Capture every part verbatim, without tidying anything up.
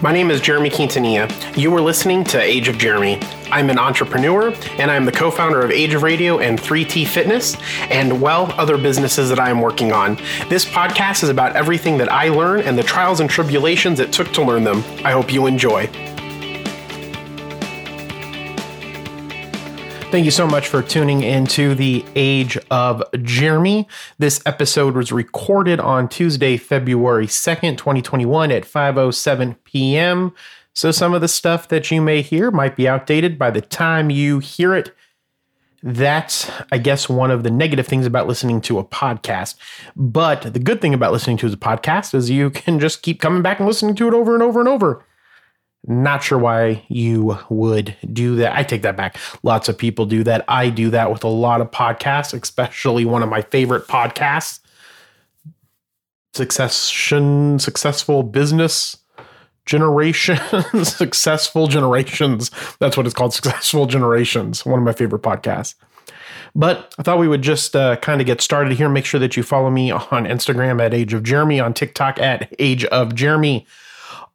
My name is Jeremy Quintanilla. You are listening to Age of Jeremy. I'm an entrepreneur, and I'm the co-founder of Age of Radio and three T Fitness, and, well, other businesses that I am working on. This podcast is about everything that I learn and the trials and tribulations it took to learn them. I hope you enjoy. Thank you so much for tuning into the Age of Jeremy. This episode was recorded on Tuesday, February second, twenty twenty-one at five oh seven p.m. So some of the stuff that you may hear might be outdated by the time you hear it. That's, I guess, one of the negative things about listening to a podcast. But the good thing about listening to a podcast is you can just keep coming back and listening to it over and over and over. Not sure why you would do that. I take that back. Lots of people do that. I do that with a lot of podcasts, especially one of my favorite podcasts, Succession, Successful Business Generation, Successful Generations. That's what it's called, Successful Generations, one of my favorite podcasts. But I thought we would just uh, kind of get started here. Make sure that you follow me on Instagram at Age of Jeremy, on TikTok at Age of Jeremy,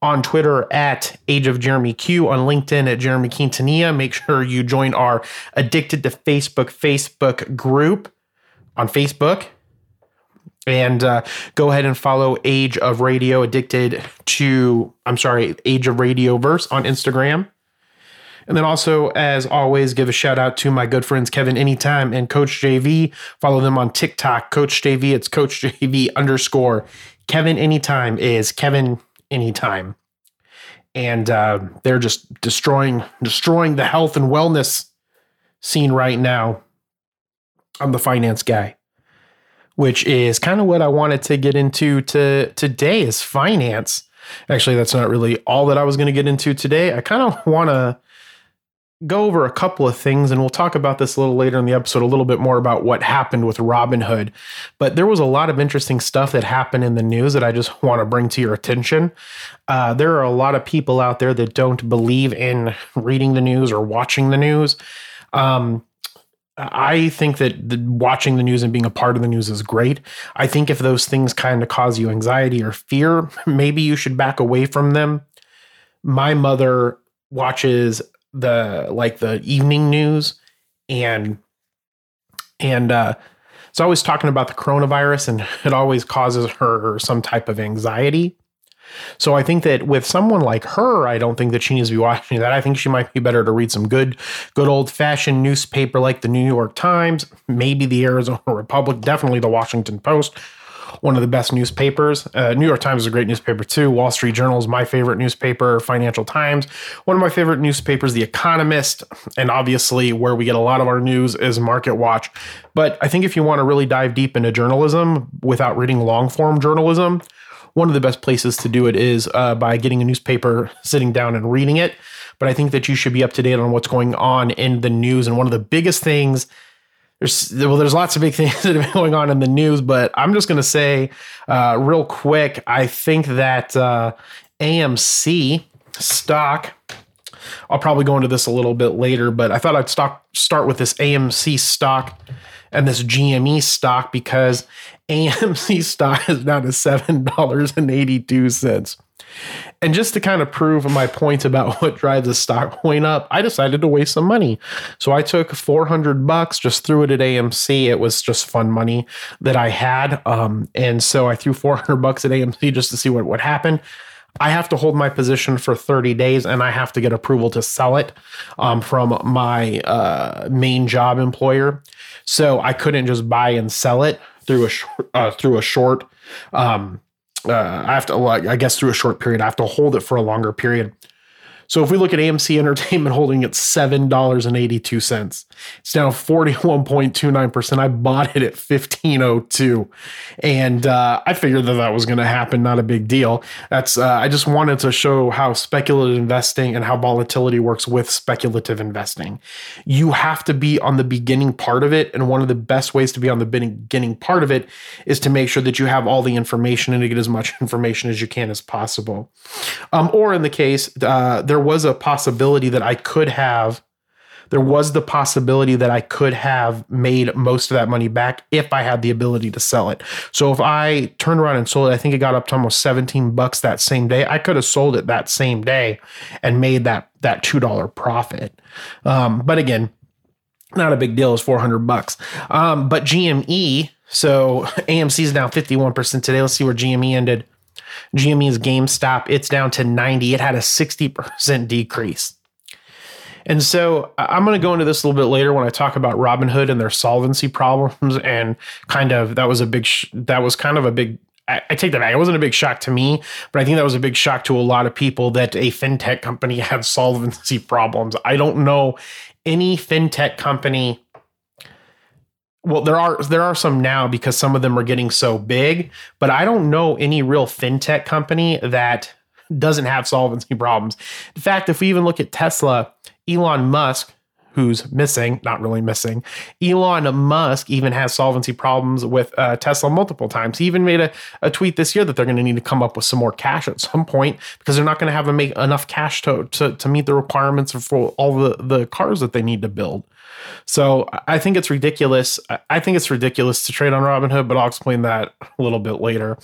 on Twitter at Age of Jeremy Q, on LinkedIn at Jeremy Quintanilla. Make sure you join our Addicted to Facebook Facebook group on Facebook. And uh, go ahead and follow Age of Radio, Addicted to, I'm sorry, Age of Radioverse on Instagram. And then also, as always, give a shout out to my good friends, Kevin Anytime and Coach J V. Follow them on TikTok, Coach J V. It's Coach J V underscore. Kevin Anytime is Kevin Anytime. And uh, they're just destroying, destroying the health and wellness scene right now. I'm the finance guy, which is kind of what I wanted to get into to today is finance. Actually, that's not really all that I was going to get into today. I kind of want to go over a couple of things, and we'll talk about this a little later in the episode, a little bit more about what happened with Robin Hood. But there was a lot of interesting stuff that happened in the news that I just want to bring to your attention. Uh, there are a lot of people out there that don't believe in reading the news or watching the news. Um, I think that the, watching the news and being a part of the news is great. I think if those things kind of cause you anxiety or fear, maybe you should back away from them. My mother watches the like the evening news and and uh it's always talking about the coronavirus, and it always causes her some type of anxiety. So I think that with someone like her, I don't think that she needs to be watching that. I think she might be better to read some good good old-fashioned newspaper like the New York Times, maybe the Arizona Republic, definitely the Washington Post, one of the best newspapers. Uh, New York Times is a great newspaper too. Wall Street Journal is my favorite newspaper. Financial Times, one of my favorite newspapers. The Economist, and obviously where we get a lot of our news is MarketWatch. But I think if you want to really dive deep into journalism without reading long-form journalism, one of the best places to do it is uh, by getting a newspaper, sitting down and reading it. But I think that you should be up to date on what's going on in the news. And one of the biggest things There's, well, there's lots of big things that have been going on in the news, but I'm just going to say uh, real quick, I think that uh, A M C stock, I'll probably go into this a little bit later, but I thought I'd stock, start with this A M C stock and this G M E stock, because A M C stock is down to seven dollars and eighty-two cents. And just to kind of prove my point about what drives the stock point up, I decided to waste some money. So I took four hundred bucks, just threw it at A M C. It was just fun money that I had. Um, and so I threw four hundred bucks at A M C just to see what would happen. I have to hold my position for thirty days, and I have to get approval to sell it um, from my uh, main job employer. So I couldn't just buy and sell it through a, sh- uh, through a short um Uh, I have to, I guess through a short period, I have to hold it for a longer period. So if we look at A M C Entertainment Holding, it's seven dollars and eighty-two cents. It's down forty-one point two nine percent. I bought it at fifteen oh two. And uh, I figured that that was going to happen. Not a big deal. That's uh, I just wanted to show how speculative investing and how volatility works with speculative investing. You have to be on the beginning part of it. And one of the best ways to be on the beginning part of it is to make sure that you have all the information and to get as much information as you can as possible. Um, or in the case, uh, there was a possibility that I could have there was the possibility that I could have made most of that money back if I had the ability to sell it. So if I turned around and sold it, I think it got up to almost seventeen bucks that same day. I could have sold it that same day and made that that two dollars profit. Um, but again, not a big deal. It's four hundred bucks. Um, but G M E, so A M C is down fifty-one percent today. Let's see where G M E ended. G M E is GameStop. It's down to ninety. It had a sixty percent decrease. And so I'm going to go into this a little bit later when I talk about Robin Hood and their solvency problems, and kind of that was a big sh- that was kind of a big I, I take that back. It wasn't a big shock to me, but I think that was a big shock to a lot of people that a fintech company had solvency problems. I don't know any fintech company. Well, there are there are some now because some of them are getting so big, but I don't know any real fintech company that doesn't have solvency problems. In fact, if we even look at Tesla, Elon Musk, who's missing, not really missing, Elon Musk even has solvency problems with uh, Tesla multiple times. He even made a, a tweet this year that they're going to need to come up with some more cash at some point because they're not going to have make enough cash to, to, to meet the requirements for all the, the cars that they need to build. So I think it's ridiculous. I think it's ridiculous to trade on Robinhood, but I'll explain that a little bit later.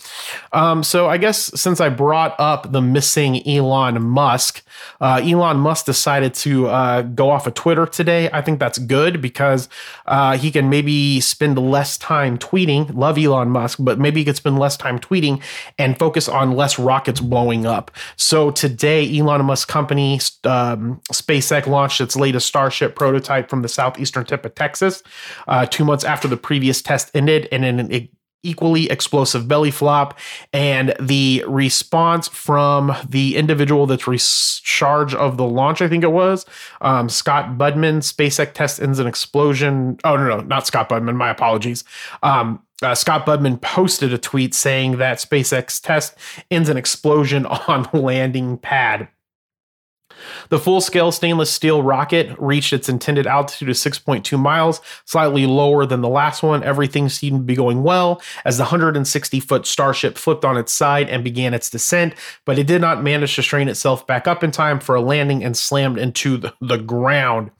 Um, so I guess since I brought up the missing Elon Musk, uh, Elon Musk decided to uh, go off of Twitter today. I think that's good because uh, he can maybe spend less time tweeting. Love Elon Musk, but maybe he could spend less time tweeting and focus on less rockets blowing up. So today, Elon Musk's company, um, SpaceX, launched its latest Starship prototype from the southeastern tip of Texas, uh, two months after the previous test ended, and in an equally explosive belly flop. And the response from the individual that's in charge of the launch, I think it was, um, Scott Budman, SpaceX test ends an explosion. Oh, no, no, not Scott Budman. My apologies. Um, Uh, Scott Budman posted a tweet saying that SpaceX test ends an explosion on landing pad. The full-scale stainless steel rocket reached its intended altitude of six point two miles, slightly lower than the last one. Everything seemed to be going well as the one hundred sixty foot Starship flipped on its side and began its descent, but it did not manage to strain itself back up in time for a landing and slammed into the, the ground.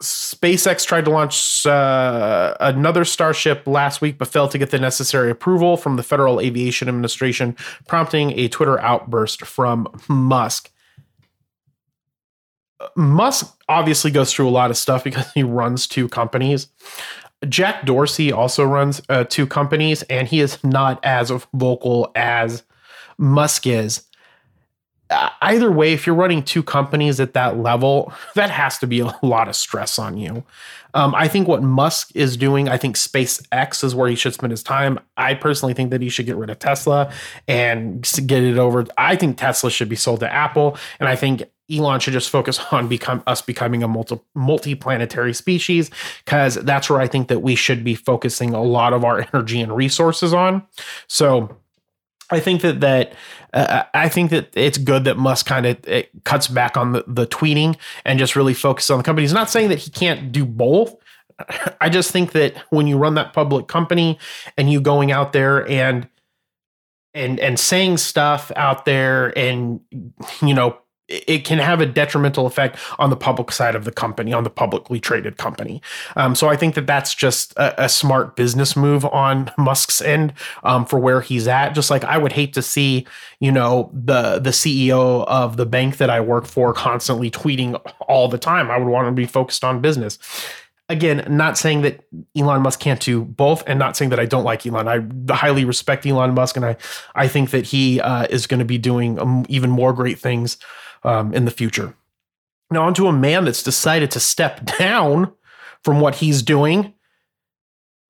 SpaceX tried to launch uh, another Starship last week, but failed to get the necessary approval from the Federal Aviation Administration, prompting a Twitter outburst from Musk. Musk obviously goes through a lot of stuff because he runs two companies. Jack Dorsey also runs uh, two companies, and he is not as vocal as Musk is. Either way, if you're running two companies at that level, that has to be a lot of stress on you. Um, I think what Musk is doing, I think SpaceX is where he should spend his time. I personally think that he should get rid of Tesla and get it over. I think Tesla should be sold to Apple, and I think Elon should just focus on become us becoming a multi multi-planetary species, because that's where I think that we should be focusing a lot of our energy and resources on. So I think that that uh, I think that it's good that Musk kind of cuts back on the, the tweeting and just really focuses on the company. He's not saying that he can't do both. I just think that when you run that public company and you going out there and and and saying stuff out there, and you know, it can have a detrimental effect on the public side of the company, on the publicly traded company. Um, so I think that that's just a, a smart business move on Musk's end um, for where he's at. Just like I would hate to see, you know, the the C E O of the bank that I work for constantly tweeting all the time. I would want to be focused on business. Again, not saying that Elon Musk can't do both, and not saying that I don't like Elon. I highly respect Elon Musk, and I, I think that he uh, is going to be doing um, even more great things um, in the future. Now, onto a man that's decided to step down from what he's doing.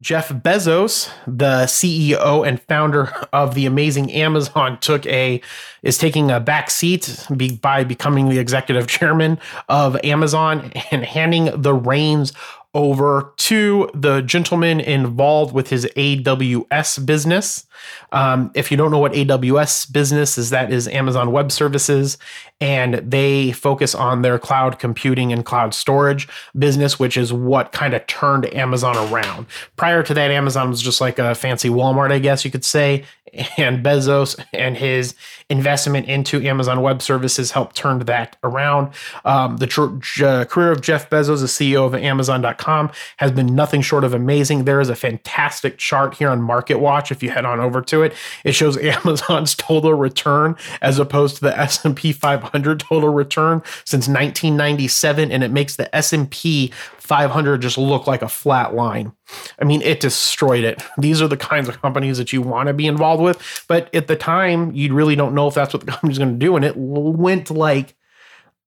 Jeff Bezos, the C E O and founder of the amazing Amazon, took a is taking a back seat be, by becoming the executive chairman of Amazon and handing the reins over to the gentleman involved with his A W S business. Um, if you don't know what A W S business is, that is Amazon Web Services, and they focus on their cloud computing and cloud storage business, which is what kind of turned Amazon around. Prior to that, Amazon was just like a fancy Walmart, I guess you could say. and Bezos and his investment into Amazon Web Services helped turn that around. Um, the tr- uh, career of Jeff Bezos, the C E O of Amazon dot com, has been nothing short of amazing. There is a fantastic chart here on MarketWatch. If you head on over to it, it shows Amazon's total return as opposed to the S and P five hundred total return since nineteen ninety-seven, and it makes the S and P five hundred just look like a flat line. I mean, it destroyed it. These are the kinds of companies that you want to be involved with. But at the time, you really don't know if that's what the company's going to do. And it went like,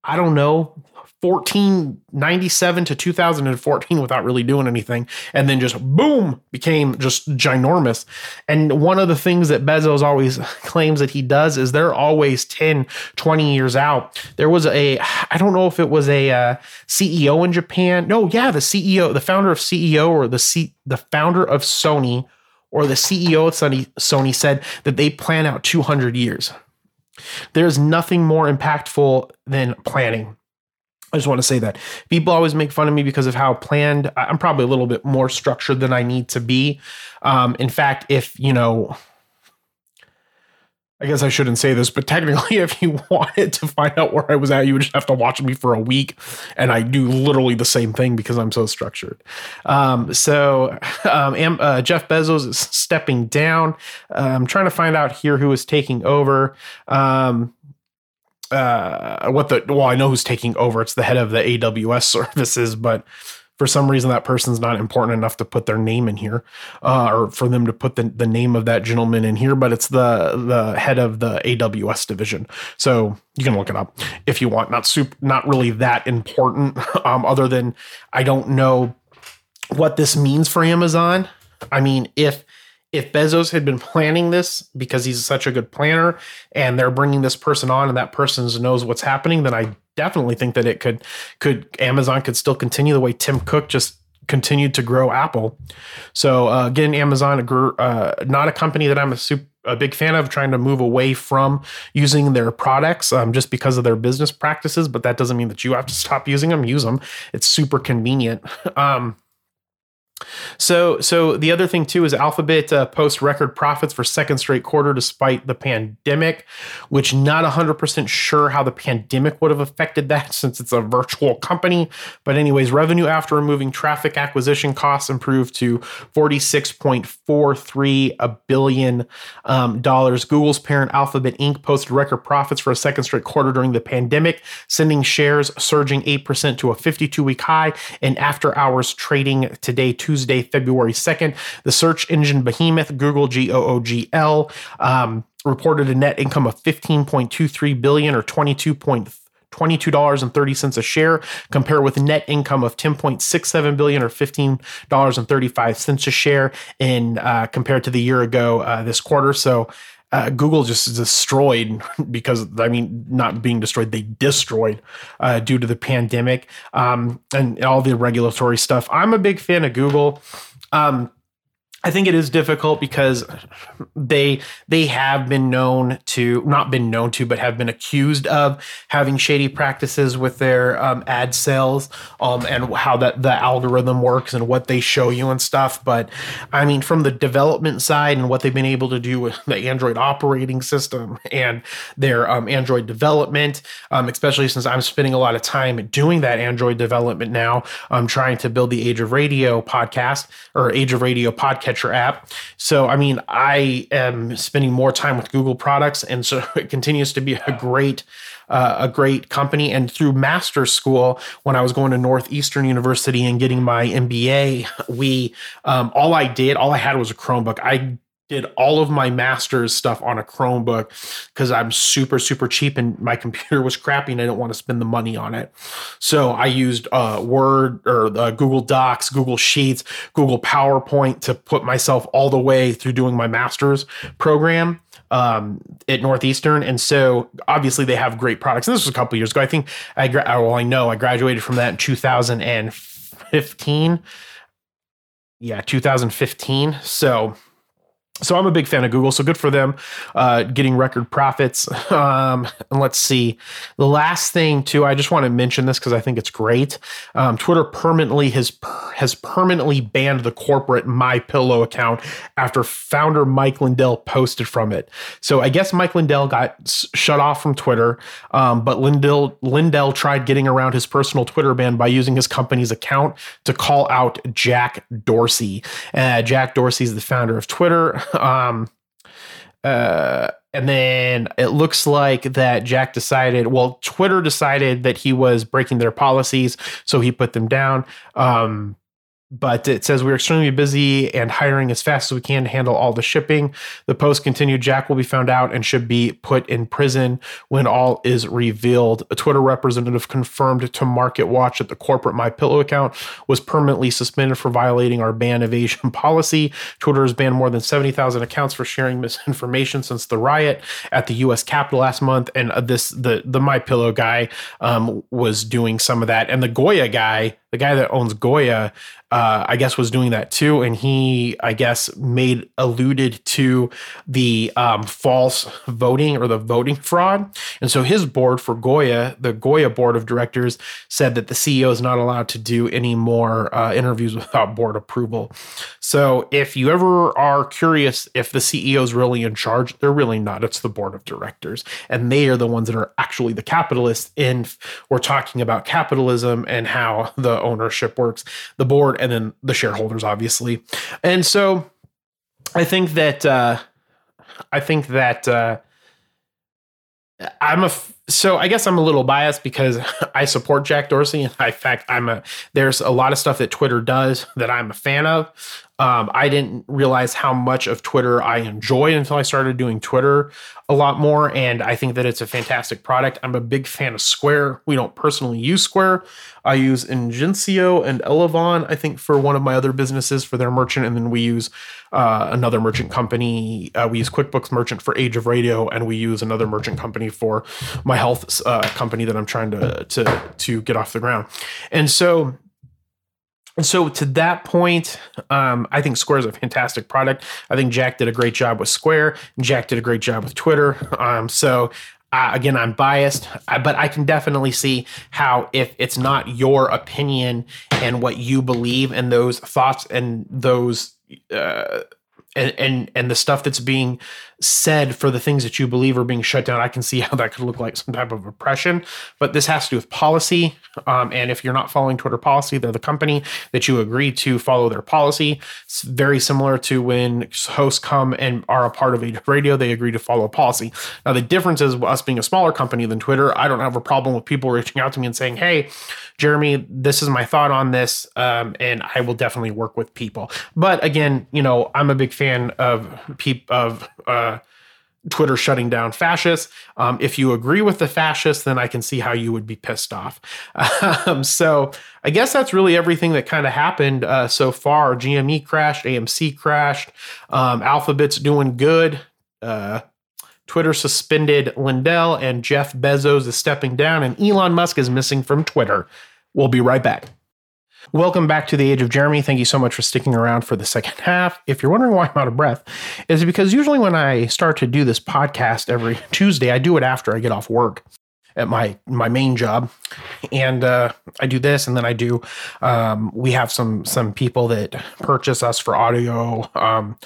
I don't know, fourteen ninety-seven to two thousand fourteen without really doing anything. And then just boom, became just ginormous. And one of the things that Bezos always claims that he does is they're always ten, twenty years out. There was a, I don't know if it was a uh, C E O in Japan. No, yeah, the C E O, the founder of C E O or the C, the founder of Sony or the C E O of Sony, Sony said that they plan out two hundred years. There's nothing more impactful than planning. I just want to say that. People always make fun of me because of how planned. I'm probably a little bit more structured than I need to be. Um, in fact, if, you know, I guess I shouldn't say this, but technically if you wanted to find out where I was at, you would just have to watch me for a week. And I do literally the same thing because I'm so structured. Um, so um, am, uh, Jeff Bezos is stepping down. Uh, I'm trying to find out here who is taking over. Um Uh, what the, well, I know who's taking over. It's the head of the A W S services, but for some reason that person's not important enough to put their name in here, uh, or for them to put the, the name of that gentleman in here, but it's the, the head of the A W S division. So you can look it up if you want. Not super, not really that important. Um, other than I don't know what this means for Amazon. I mean, if, If Bezos had been planning this because he's such a good planner and they're bringing this person on and that person knows what's happening, then I definitely think that it could, could Amazon could still continue the way Tim Cook just continued to grow Apple. So uh, again, Amazon, uh, not a company that I'm a, super, a big fan of, trying to move away from using their products um, just because of their business practices, but that doesn't mean that you have to stop using them, use them. It's super convenient. Um, So, so the other thing too is Alphabet uh, posts record profits for second straight quarter despite the pandemic, which not one hundred percent sure how the pandemic would have affected that since it's a virtual company. But anyways, revenue after removing traffic acquisition costs improved to forty-six point four three billion dollars. Um, dollars. Google's parent Alphabet Incorporated posted record profits for a second straight quarter during the pandemic, sending shares surging eight percent to a fifty-two week high in after hours trading today, Tuesday, February second. The search engine behemoth Google, G O O G L, um, reported a net income of fifteen point two three billion dollars or twenty-two dollars and thirty cents a share, compared with net income of ten point six seven billion dollars or fifteen dollars and thirty-five cents a share in uh, compared to the year ago uh, this quarter. So uh, Google just destroyed because, I mean, not being destroyed, they destroyed uh, due to the pandemic um, and all the regulatory stuff. I'm a big fan of Google. Um, I think it is difficult because they they have been known to, not been known to, but have been accused of having shady practices with their um, ad sales um, and how that the algorithm works and what they show you and stuff. But I mean, from the development side and what they've been able to do with the Android operating system and their um, Android development, um, especially since I'm spending a lot of time doing that Android development now, I'm trying to build the Age of Radio podcast or Age of Radio podcast your app. So, I mean, I am spending more time with Google products, and so it continues to be a great, uh, a great company. And through master's school, when I was going to Northeastern University and getting my M B A, we, um, all I did, all I had was a Chromebook. I did all of my master's stuff on a Chromebook because I'm super, super cheap and my computer was crappy and I didn't want to spend the money on it. So I used uh, Word or uh, Google Docs, Google Sheets, Google PowerPoint to put myself all the way through doing my master's program um, at Northeastern. And so obviously they have great products. And this was a couple of years ago. I think I, gra- well, I know I graduated from that in two thousand fifteen. Yeah, two thousand fifteen. So So I'm a big fan of Google. So good for them, uh, getting record profits. Um, and let's see. The last thing too, I just want to mention this because I think it's great. Um, Twitter permanently has has permanently banned the corporate MyPillow account after founder Mike Lindell posted from it. So I guess Mike Lindell got s- shut off from Twitter, um, but Lindell Lindell tried getting around his personal Twitter ban by using his company's account to call out Jack Dorsey. Uh, Jack Dorsey is the founder of Twitter. Um, uh, and then it looks like that Jack decided, well, Twitter decided that he was breaking their policies, so he put them down. Um, but it says, we're extremely busy and hiring as fast as we can to handle all the shipping. The post continued, Jack will be found out and should be put in prison when all is revealed. A Twitter representative confirmed to MarketWatch that the corporate MyPillow account was permanently suspended for violating our ban evasion policy. Twitter has banned more than seventy thousand accounts for sharing misinformation since the riot at the U S Capitol last month. And this, the, the MyPillow guy um, was doing some of that. And the Goya guy, the guy that owns Goya, uh, I guess was doing that too. And he, I guess, made alluded to the um, false voting or the voting fraud. And so his board for Goya, the Goya board of directors, said that the C E O is not allowed to do any more uh, interviews without board approval. So if you ever are curious if the C E O is really in charge, they're really not. It's the board of directors. And they are the ones that are actually the capitalists. And we're talking about capitalism and how the ownership works, the board, and then the shareholders, obviously. And so I think that, uh, I think that, uh, I'm a, so I guess I'm a little biased because I support Jack Dorsey. And in fact, I'm a, there's a lot of stuff that Twitter does that I'm a fan of. Um, I didn't realize how much of Twitter I enjoyed until I started doing Twitter a lot more. And I think that it's a fantastic product. I'm a big fan of Square. We don't personally use Square. I use Ingencio and Elavon, I think, for one of my other businesses for their merchant. And then we use uh, another merchant company. Uh, we use QuickBooks Merchant for Age of Radio, and we use another merchant company for my health uh, company that I'm trying to, to, to get off the ground. And so... And so to that point, um, I think Square is a fantastic product. I think Jack did a great job with Square. Jack did a great job with Twitter. Um, so uh, again, I'm biased, but I can definitely see how if it's not your opinion and what you believe and those thoughts and those uh, and, and and the stuff that's being said for the things that you believe are being shut down, I can see how that could look like some type of oppression. But this has to do with policy. Um, and if you're not following Twitter policy, they're the company that you agree to follow their policy. It's very similar to when hosts come and are a part of Age of Radio, they agree to follow policy. Now, the difference is us being a smaller company than Twitter. I don't have a problem with people reaching out to me and saying, hey, Jeremy, this is my thought on this. Um, and I will definitely work with people. But again, you know, I'm a big fan fan of peep of uh Twitter shutting down fascists. Um, if you agree with the fascists, then I can see how you would be pissed off. Um, so I guess that's really everything that kind of happened uh, so far. G M E crashed, A M C crashed, um, Alphabet's doing good. Uh, Twitter suspended Lindell, and Jeff Bezos is stepping down, and Elon Musk is missing from Twitter. We'll be right back. Welcome back to the Age of Jeremy. Thank you so much for sticking around for the second half. If you're wondering why I'm out of breath, it's because usually when I start to do this podcast every Tuesday, I do it after I get off work at my my main job, and uh, I do this, and then I do. Um, we have some some people that purchase us for audio. Um,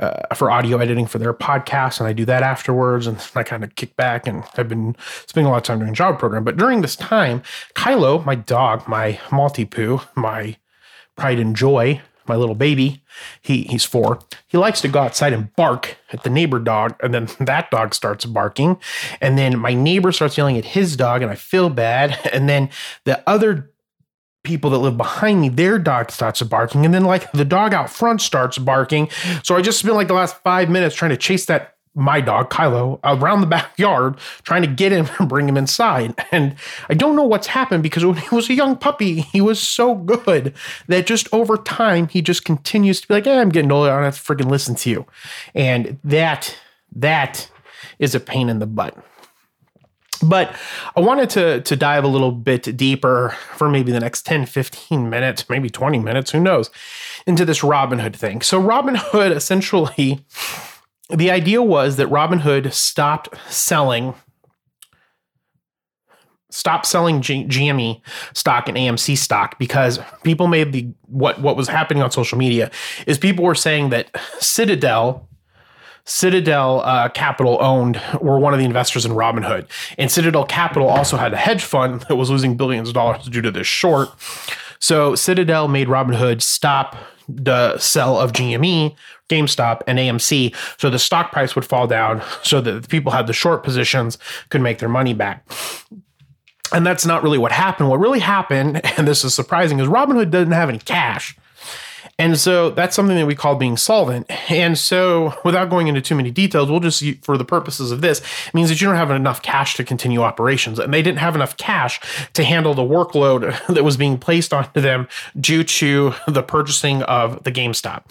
Uh, for audio editing for their podcast, and I do that afterwards, and I kind of kick back, and I've been spending a lot of time doing a job program. But during this time, Kylo, my dog, my multi-poo, my pride and joy, my little baby, he he's four, he likes to go outside and bark at the neighbor dog, and then that dog starts barking, and then my neighbor starts yelling at his dog, and I feel bad, and then the other people that live behind me, their dog starts barking, and then like the dog out front starts barking. So I just spent like the last five minutes trying to chase that my dog Kylo around the backyard, trying to get him and bring him inside. And I don't know what's happened, because when he was a young puppy, he was so good that just over time he just continues to be like, "Hey, I'm getting older. I don't have to freaking listen to you." And that that is a pain in the butt. But I wanted to to dive a little bit deeper for maybe the next ten, fifteen minutes, maybe twenty minutes, who knows, into this Robin Hood thing. So Robin Hood, essentially, the idea was that Robin Hood stopped selling, stopped selling G- GME stock and A M C stock because people made the, what, what was happening on social media is people were saying that Citadel, Citadel uh, Capital owned, were one of the investors in Robin Hood. And Citadel Capital also had a hedge fund that was losing billions of dollars due to this short. So Citadel made Robin Hood stop the sell of G M E, GameStop, and A M C so the stock price would fall down so that the people who had the short positions could make their money back. And that's not really what happened. What really happened, and this is surprising, is Robin Hood doesn't have any cash. And so that's something that we call being solvent. And so without going into too many details, we'll just, for the purposes of this, it means that you don't have enough cash to continue operations. And they didn't have enough cash to handle the workload that was being placed onto them due to the purchasing of the GameStop.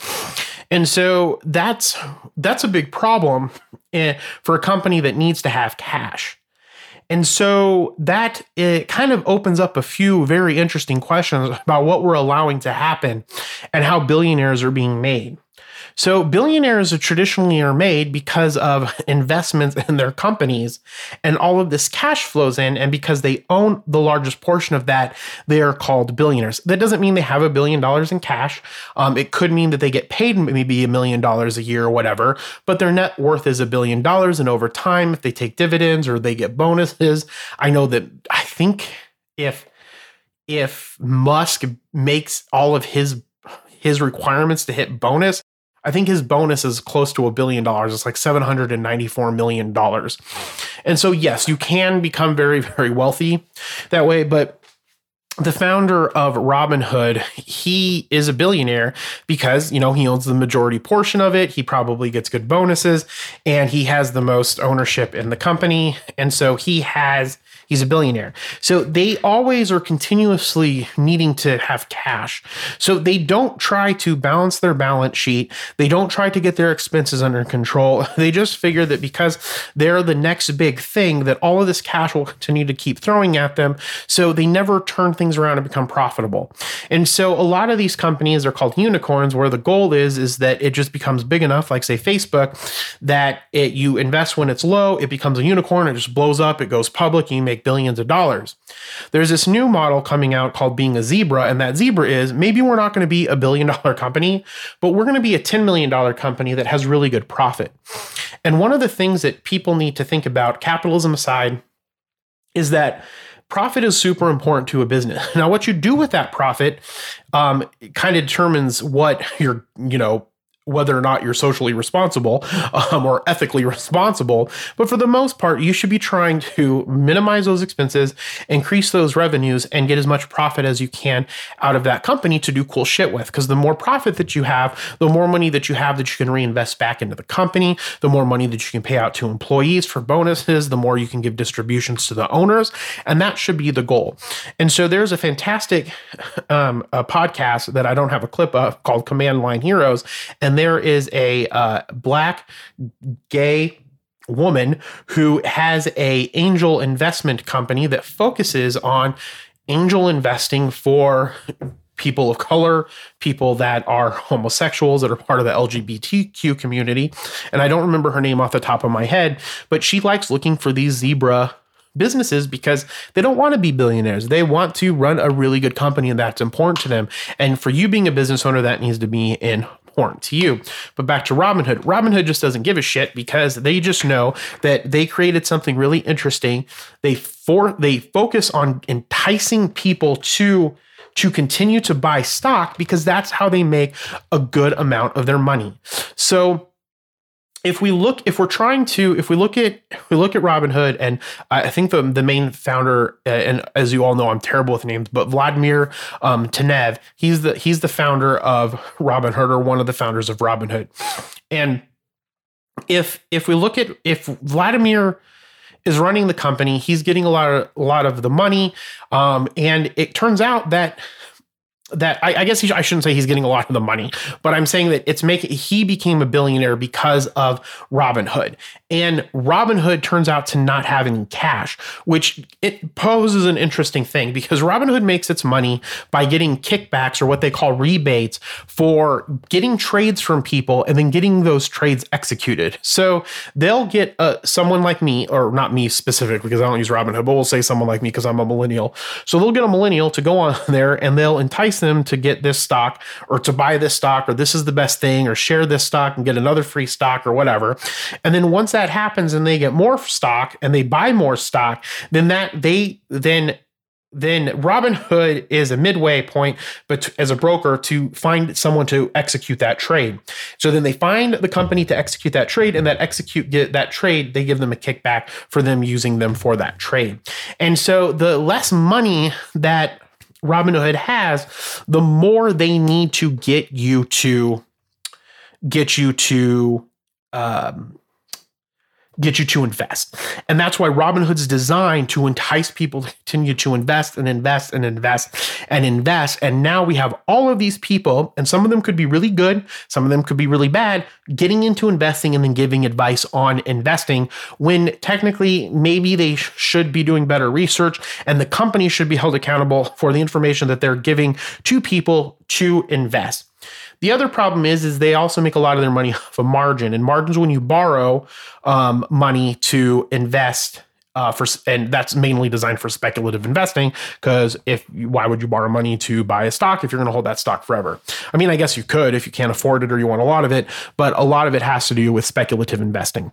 And so that's that's a big problem for a company that needs to have cash. And so that it kind of opens up a few very interesting questions about what we're allowing to happen and how billionaires are being made. So billionaires are traditionally are made because of investments in their companies and all of this cash flows in. And because they own the largest portion of that, they are called billionaires. That doesn't mean they have a billion dollars in cash. Um, it could mean that they get paid maybe a million dollars a year or whatever, but their net worth is a billion dollars. And over time, if they take dividends or they get bonuses, I know that I think if, if Musk makes all of his, his requirements to hit bonus, I think his bonus is close to a billion dollars. It's like seven hundred ninety-four million dollars. And so, yes, you can become very, very wealthy that way. But the founder of Robin Hood, he is a billionaire because, you know, he owns the majority portion of it. He probably gets good bonuses and he has the most ownership in the company. And so he has He's a billionaire. So they always are continuously needing to have cash. So they don't try to balance their balance sheet. They don't try to get their expenses under control. They just figure that because they're the next big thing, that all of this cash will continue to keep throwing at them. So they never turn things around and become profitable. And so a lot of these companies are called unicorns, where the goal is, is that it just becomes big enough, like say Facebook, that it you invest when it's low, it becomes a unicorn, it just blows up, it goes public, you make billions of dollars. There's this new model coming out called being a zebra, and that zebra is maybe we're not going to be a billion dollar company, but we're going to be a ten million dollar company that has really good profit. And one of the things that people need to think about, capitalism aside, is that profit is super important to a business. Now, what you do with that profit um, kind of determines what your, you know, whether or not you're socially responsible um, or ethically responsible. But for the most part, you should be trying to minimize those expenses, increase those revenues, and get as much profit as you can out of that company to do cool shit with. Because the more profit that you have, the more money that you have that you can reinvest back into the company, the more money that you can pay out to employees for bonuses, the more you can give distributions to the owners. And that should be the goal. And so there's a fantastic um, a podcast that I don't have a clip of called Command Line Heroes. And there is a uh, black gay woman who has a angel investment company that focuses on angel investing for people of color, people that are homosexuals, that are part of the L G B T Q community. And I don't remember her name off the top of my head, but she likes looking for these zebra businesses because they don't want to be billionaires. They want to run a really good company, and that's important to them. And for you being a business owner, that needs to be in to you. But back to Robin Hood. Robin Hood just doesn't give a shit because they just know that they created something really interesting. They for they focus on enticing people to to continue to buy stock because that's how they make a good amount of their money. So if we look, if we're trying to, if we look at, if we look at Robin Hood, and I think the the main founder, and as you all know, I'm terrible with names, but Vladimir um, Tenev, he's the he's the founder of Robin Hood, or one of the founders of Robin Hood. And if if we look at if Vladimir is running the company, he's getting a lot of a lot of the money, um, and it turns out that that I, I guess he, I shouldn't say he's getting a lot of the money, but I'm saying that it's making, he became a billionaire because of Robin Hood. And Robin Hood turns out to not have any cash, which it poses an interesting thing because Robin Hood makes its money by getting kickbacks or what they call rebates for getting trades from people and then getting those trades executed. So they'll get uh, someone like me, or not me specific because I don't use Robin Hood, but we'll say someone like me because I'm a millennial. So they'll get a millennial to go on there and they'll entice them to get this stock or to buy this stock or this is the best thing or share this stock and get another free stock or whatever. And then once that happens and they get more stock and they buy more stock, then that they then then Robin Hood is a midway point, but as a broker to find someone to execute that trade. So then they find the company to execute that trade, and that execute get that trade, they give them a kickback for them using them for that trade. And so the less money that Robin Hood has, the more they need to get you to get you to um, get you to invest. And that's why Robin Hood's designed to entice people to continue to invest and invest and invest and invest. And now we have all of these people, and some of them could be really good, some of them could be really bad, getting into investing and then giving advice on investing when technically maybe they sh- should be doing better research, and the company should be held accountable for the information that they're giving to people to invest. The other problem is, is they also make a lot of their money off of margin, and margins when you borrow um, money to invest uh, for, and that's mainly designed for speculative investing. Because if why would you borrow money to buy a stock if you're going to hold that stock forever? I mean, I guess you could if you can't afford it or you want a lot of it, but a lot of it has to do with speculative investing.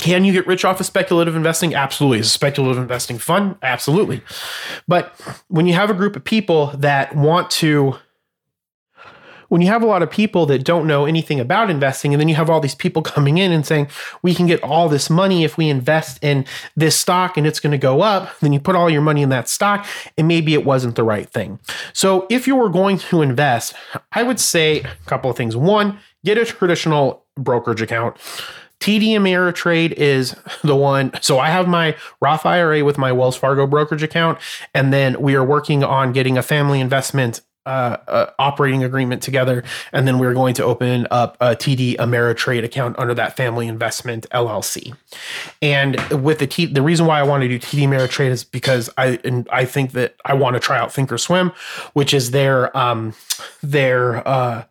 Can you get rich off of speculative investing? Absolutely. Is speculative investing fun? Absolutely. But when you have a group of people that want to. When you have a lot of people that don't know anything about investing, and then you have all these people coming in and saying, we can get all this money if we invest in this stock and it's going to go up, then you put all your money in that stock and maybe it wasn't the right thing. So if you were going to invest, I would say a couple of things. One, get a traditional brokerage account. T D Ameritrade is the one. So I have my Roth I R A with my Wells Fargo brokerage account, and then we are working on getting a family investment Uh, uh, operating agreement together. And then we're going to open up a T D Ameritrade account under that family investment L L C. And with the T, the reason why I want to do T D Ameritrade is because I, and I think that I want to try out thinkorswim, which is their, um, their, uh,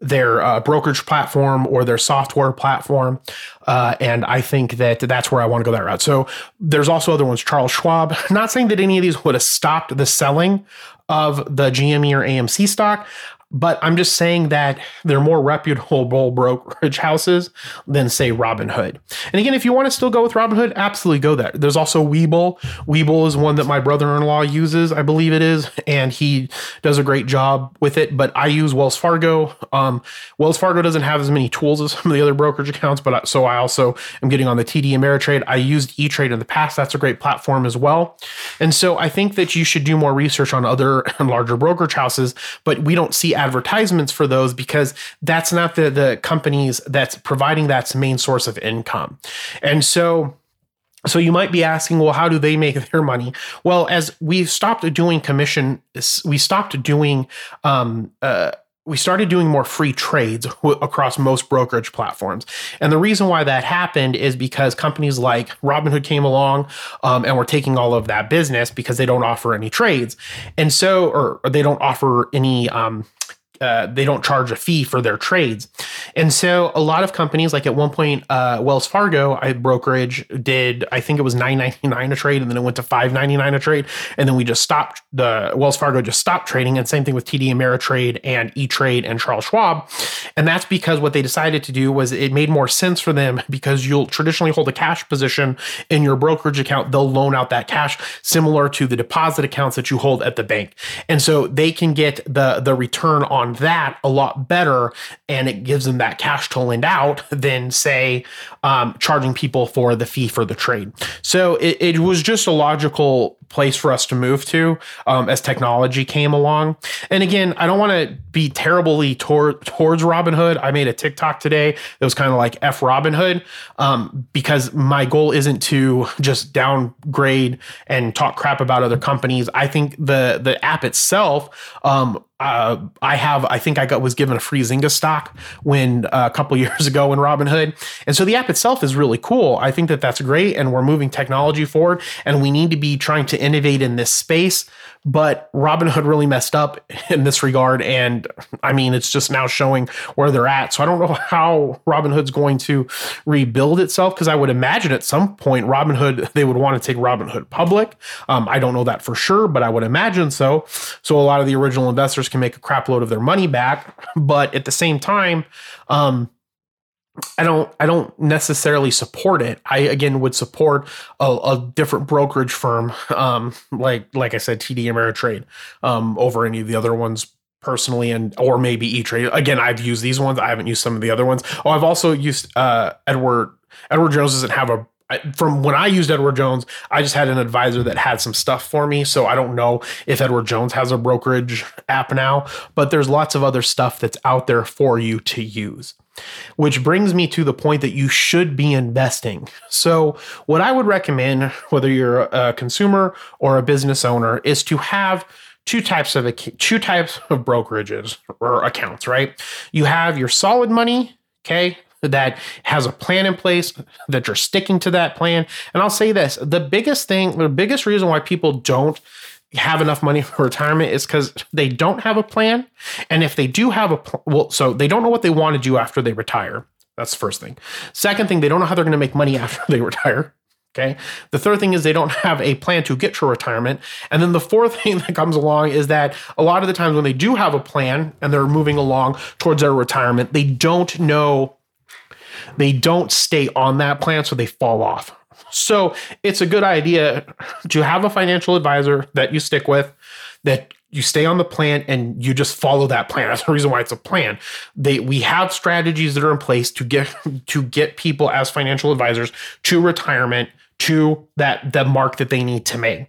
their uh, brokerage platform or their software platform. Uh, and I think that that's where I want to go that route. So there's also other ones, Charles Schwab. Not saying that any of these would have stopped the selling of the G M E or A M C stock, but I'm just saying that they're more reputable brokerage houses than, say, Robin Hood. And again, if you want to still go with Robin Hood, absolutely go there. There's also Webull. Webull is one that my brother-in-law uses, I believe it is, and he does a great job with it. But I use Wells Fargo. Um, Wells Fargo doesn't have as many tools as some of the other brokerage accounts, but I, so I also am getting on the T D Ameritrade. I used E-Trade in the past. That's a great platform as well. And so I think that you should do more research on other and larger brokerage houses, but we don't see advertisements for those because that's not the, the companies that's providing that's main source of income. And so, so you might be asking, well, how do they make their money? Well, as we've stopped doing commission, we stopped doing, um, uh, we started doing more free trades across most brokerage platforms. And the reason why that happened is because companies like Robinhood came along um, and were taking all of that business because they don't offer any trades. And so, or they don't offer any, um, Uh, they don't charge a fee for their trades. And so a lot of companies, like at one point, uh, Wells Fargo, I brokerage did, I think it was nine ninety-nine a trade, and then it went to five ninety-nine a trade. And then we just stopped, the Wells Fargo just stopped trading. And same thing with T D Ameritrade and E-Trade and Charles Schwab. And that's because what they decided to do was it made more sense for them because you'll traditionally hold a cash position in your brokerage account. They'll loan out that cash similar to the deposit accounts that you hold at the bank. And so they can get the, the return on that a lot better, and it gives them that cash to lend out than, say, um, charging people for the fee for the trade. So it, it was just a logical place for us to move to um, as technology came along. And again, I don't want to be terribly tor- towards Robin Hood. I made a TikTok today that was kind of like F Robin Hood um, because my goal isn't to just downgrade and talk crap about other companies. I think the the app itself, um, uh, I have, I think I got was given a free Zynga stock when uh, a couple years ago in Robin Hood. And so the app itself is really cool. I think that that's great. And we're moving technology forward and we need to be trying to innovate in this space. But Robin Hood really messed up in this regard. And I mean, it's just now showing where they're at. So I don't know how Robin Hood's going to rebuild itself, because I would imagine at some point Robin Hood, they would want to take Robin Hood public. Um, I don't know that for sure, but I would imagine so. So a lot of the original investors can make a crap load of their money back. But at the same time, um, I don't I don't necessarily support it. I, again, would support a, a different brokerage firm, um, like like I said, T D Ameritrade, um, over any of the other ones personally, and or maybe E-Trade. Again, I've used these ones. I haven't used some of the other ones. Oh, I've also used uh, Edward. Edward Jones doesn't have a From when I used Edward Jones, I just had an advisor that had some stuff for me. So I don't know if Edward Jones has a brokerage app now, but there's lots of other stuff that's out there for you to use, which brings me to the point that you should be investing. So what I would recommend, whether you're a consumer or a business owner, is to have two types of two types of brokerages or accounts, right? You have your solid money, okay, that has a plan in place, that you're sticking to that plan. And I'll say this, the biggest thing, the biggest reason why people don't have enough money for retirement is because they don't have a plan. And if they do have a plan, well, so they don't know what they want to do after they retire. That's the first thing. Second thing, they don't know how they're going to make money after they retire. Okay. The third thing is they don't have a plan to get to retirement. And then the fourth thing that comes along is that a lot of the times when they do have a plan and they're moving along towards their retirement, they don't know They don't stay on that plan, so they fall off. So it's a good idea to have a financial advisor that you stick with, that you stay on the plan and you just follow that plan. That's the reason why it's a plan. They, we have strategies that are in place to get to get people as financial advisors to retirement, to that the mark that they need to make.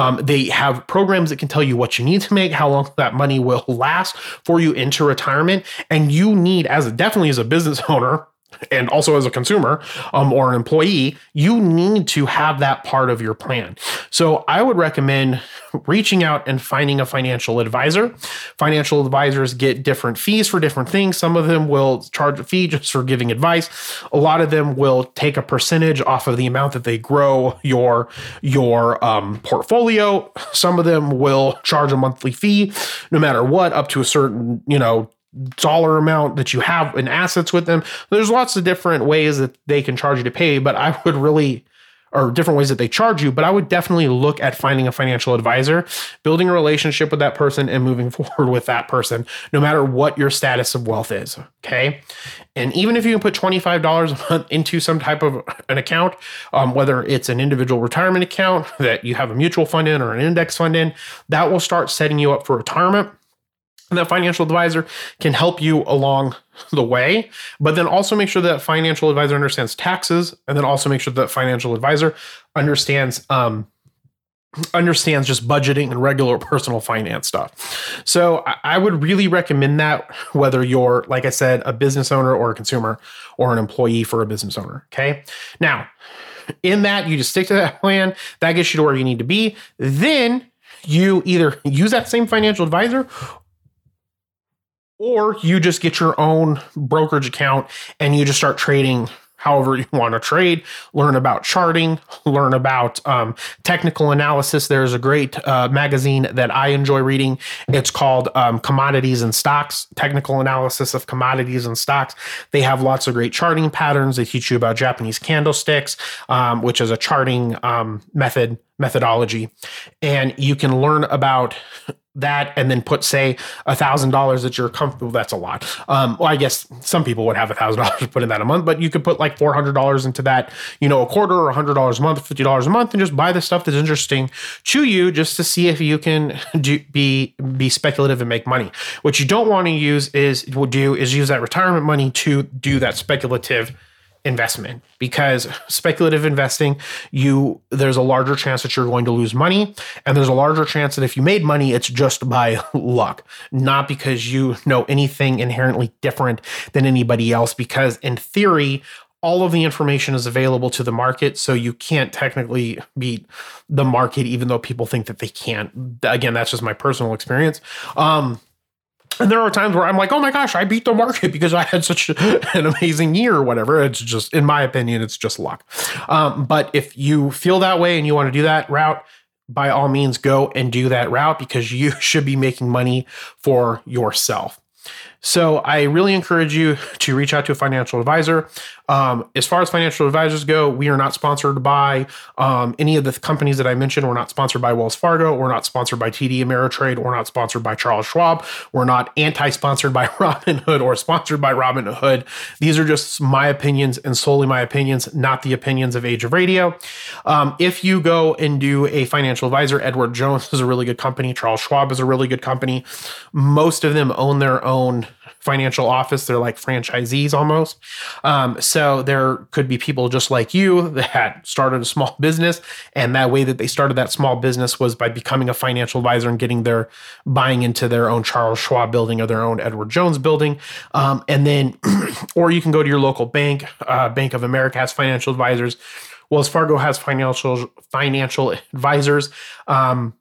Um, they have programs that can tell you what you need to make, how long that money will last for you into retirement, and you need, as definitely as a business owner, and also as a consumer um, or an employee, you need to have that part of your plan. So I would recommend reaching out and finding a financial advisor. Financial advisors get different fees for different things. Some of them will charge a fee just for giving advice. A lot of them will take a percentage off of the amount that they grow your, your um, portfolio. Some of them will charge a monthly fee, no matter what, up to a certain, you know, dollar amount that you have in assets with them. There's lots of different ways that they can charge you to pay, but I would really, or different ways that they charge you, but I would definitely look at finding a financial advisor, building a relationship with that person and moving forward with that person, no matter what your status of wealth is. Okay. And even if you can put twenty-five dollars a month into some type of an account, um, whether it's an individual retirement account that you have a mutual fund in or an index fund in, that will start setting you up for retirement. And that financial advisor can help you along the way, but then also make sure that financial advisor understands taxes, and then also make sure that financial advisor understands um, understands just budgeting and regular personal finance stuff. So I, I would really recommend that, whether you're, like I said, a business owner or a consumer or an employee for a business owner. Okay, now in that you just stick to that plan, that gets you to where you need to be. Then you either use that same financial advisor, or you just get your own brokerage account and you just start trading however you want to trade, learn about charting, learn about um, technical analysis. There's a great uh, magazine that I enjoy reading. It's called um, Commodities and Stocks, Technical Analysis of Commodities and Stocks. They have lots of great charting patterns. They teach you about Japanese candlesticks, um, which is a charting um, method methodology. And you can learn about that and then put, say, a thousand dollars that you're comfortable. That's a lot. Um, well, I guess some people would have a thousand dollars put in that a month, but you could put like four hundred dollars into that, you know, a quarter or a hundred dollars a month, fifty dollars a month, and just buy the stuff that's interesting to you just to see if you can do, be, be speculative and make money. What you don't want to use is will do is use that retirement money to do that speculative investment, because speculative investing, you there's a larger chance that you're going to lose money, and there's a larger chance that if you made money, it's just by luck, not because you know anything inherently different than anybody else, because in theory, all of the information is available to the market, so you can't technically beat the market, even though people think that they can. Again, that's just my personal experience. Um, and there are times where I'm like, oh my gosh, I beat the market because I had such an amazing year or whatever. It's just, in my opinion, it's just luck. Um, but if you feel that way and you want to do that route, by all means, go and do that route, because you should be making money for yourself. So I really encourage you to reach out to a financial advisor. Um, as far as financial advisors go, we are not sponsored by um, any of the companies that I mentioned. We're not sponsored by Wells Fargo. We're not sponsored by T D Ameritrade. We're not sponsored by Charles Schwab. We're not anti-sponsored by Robin Hood or sponsored by Robin Hood. These are just my opinions and solely my opinions, not the opinions of Age of Radio. Um, if you go and do a financial advisor, Edward Jones is a really good company. Charles Schwab is a really good company. Most of them own their own financial office. They're like franchisees almost. Um, so there could be people just like you that started a small business, and that way that they started that small business was by becoming a financial advisor and getting their buying into their own Charles Schwab building or their own Edward Jones building. Um, and then, or you can go to your local bank. uh, Bank of America has financial advisors. Wells Fargo has financial, financial advisors. Um,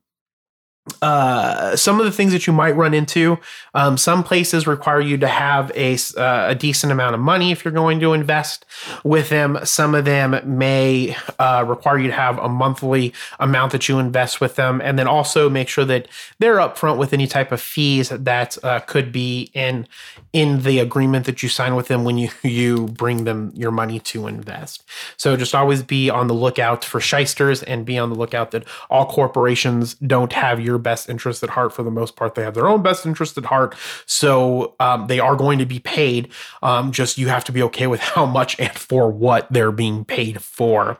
Uh, some of the things that you might run into, um, some places require you to have a, uh, a decent amount of money if you're going to invest with them. Some of them may uh, require you to have a monthly amount that you invest with them. And then also make sure that they're upfront with any type of fees that uh, could be in in the agreement that you sign with them when you, you bring them your money to invest. So just always be on the lookout for shysters, and be on the lookout that all corporations don't have your best interest at heart. For the most part, they have their own best interest at heart. So um, they are going to be paid. Um, just you have to be okay with how much and for what they're being paid for.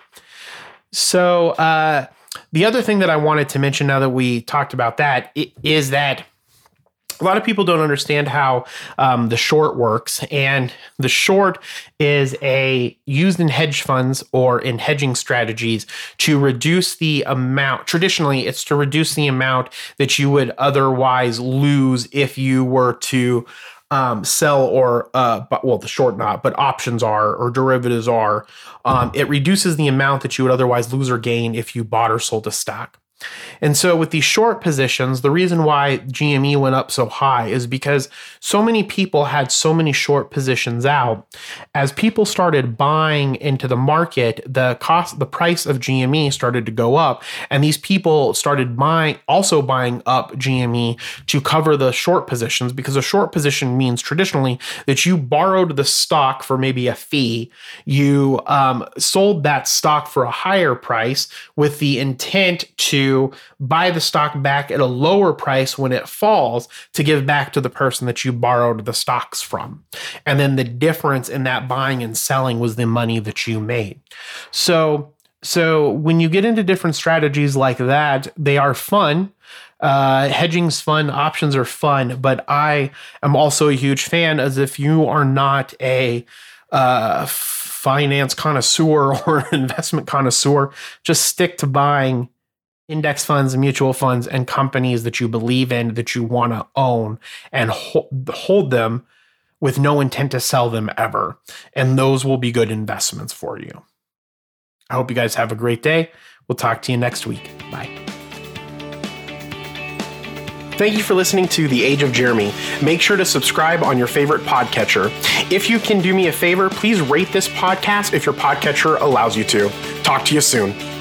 So uh, the other thing that I wanted to mention now that we talked about that is that a lot of people don't understand how um, the short works, and the short is a used in hedge funds or in hedging strategies to reduce the amount. Traditionally, it's to reduce the amount that you would otherwise lose if you were to um, sell or, uh, but, well, the short not, but options are, or derivatives are. Um, it reduces the amount that you would otherwise lose or gain if you bought or sold a stock. And so with these short positions, the reason why G M E went up so high is because so many people had so many short positions out. As people started buying into the market, the cost, the price of G M E started to go up, and these people started buying, also buying up G M E to cover the short positions, because a short position means traditionally that you borrowed the stock for maybe a fee, you um, sold that stock for a higher price with the intent to buy the stock back at a lower price when it falls to give back to the person that you borrowed the stocks from. And then the difference in that buying and selling was the money that you made. So, so when you get into different strategies like that, they are fun. Uh, hedging's fun, options are fun, but I am also a huge fan, as if you are not a uh, finance connoisseur or investment connoisseur, just stick to buying index funds, mutual funds, and companies that you believe in, that you want to own, and hold them with no intent to sell them ever. And those will be good investments for you. I hope you guys have a great day. We'll talk to you next week. Bye. Thank you for listening to The Age of Jeremy. Make sure to subscribe on your favorite podcatcher. If you can do me a favor, please rate this podcast if your podcatcher allows you to. Talk to you soon.